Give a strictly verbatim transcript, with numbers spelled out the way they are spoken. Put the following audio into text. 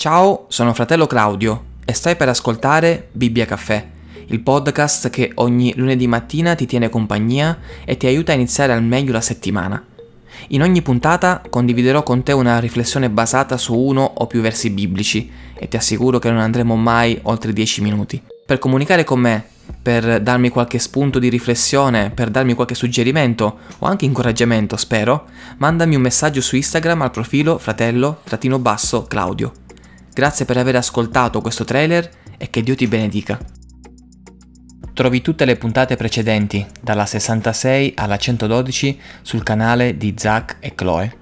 Ciao, sono fratello Claudio e stai per ascoltare Bibbia Caffè, il podcast che ogni lunedì mattina ti tiene compagnia e ti aiuta a iniziare al meglio la settimana. In ogni puntata condividerò con te una riflessione basata su uno o più versi biblici e ti assicuro che non andremo mai oltre dieci minuti. Per comunicare con me, per darmi qualche spunto di riflessione, per darmi qualche suggerimento o anche incoraggiamento, spero, mandami un messaggio su Instagram al profilo fratello-Claudio. Grazie per aver ascoltato questo trailer e che Dio ti benedica. Trovi tutte le puntate precedenti, dalla sessantasei alla centododici, sul canale di Zack e Chloe.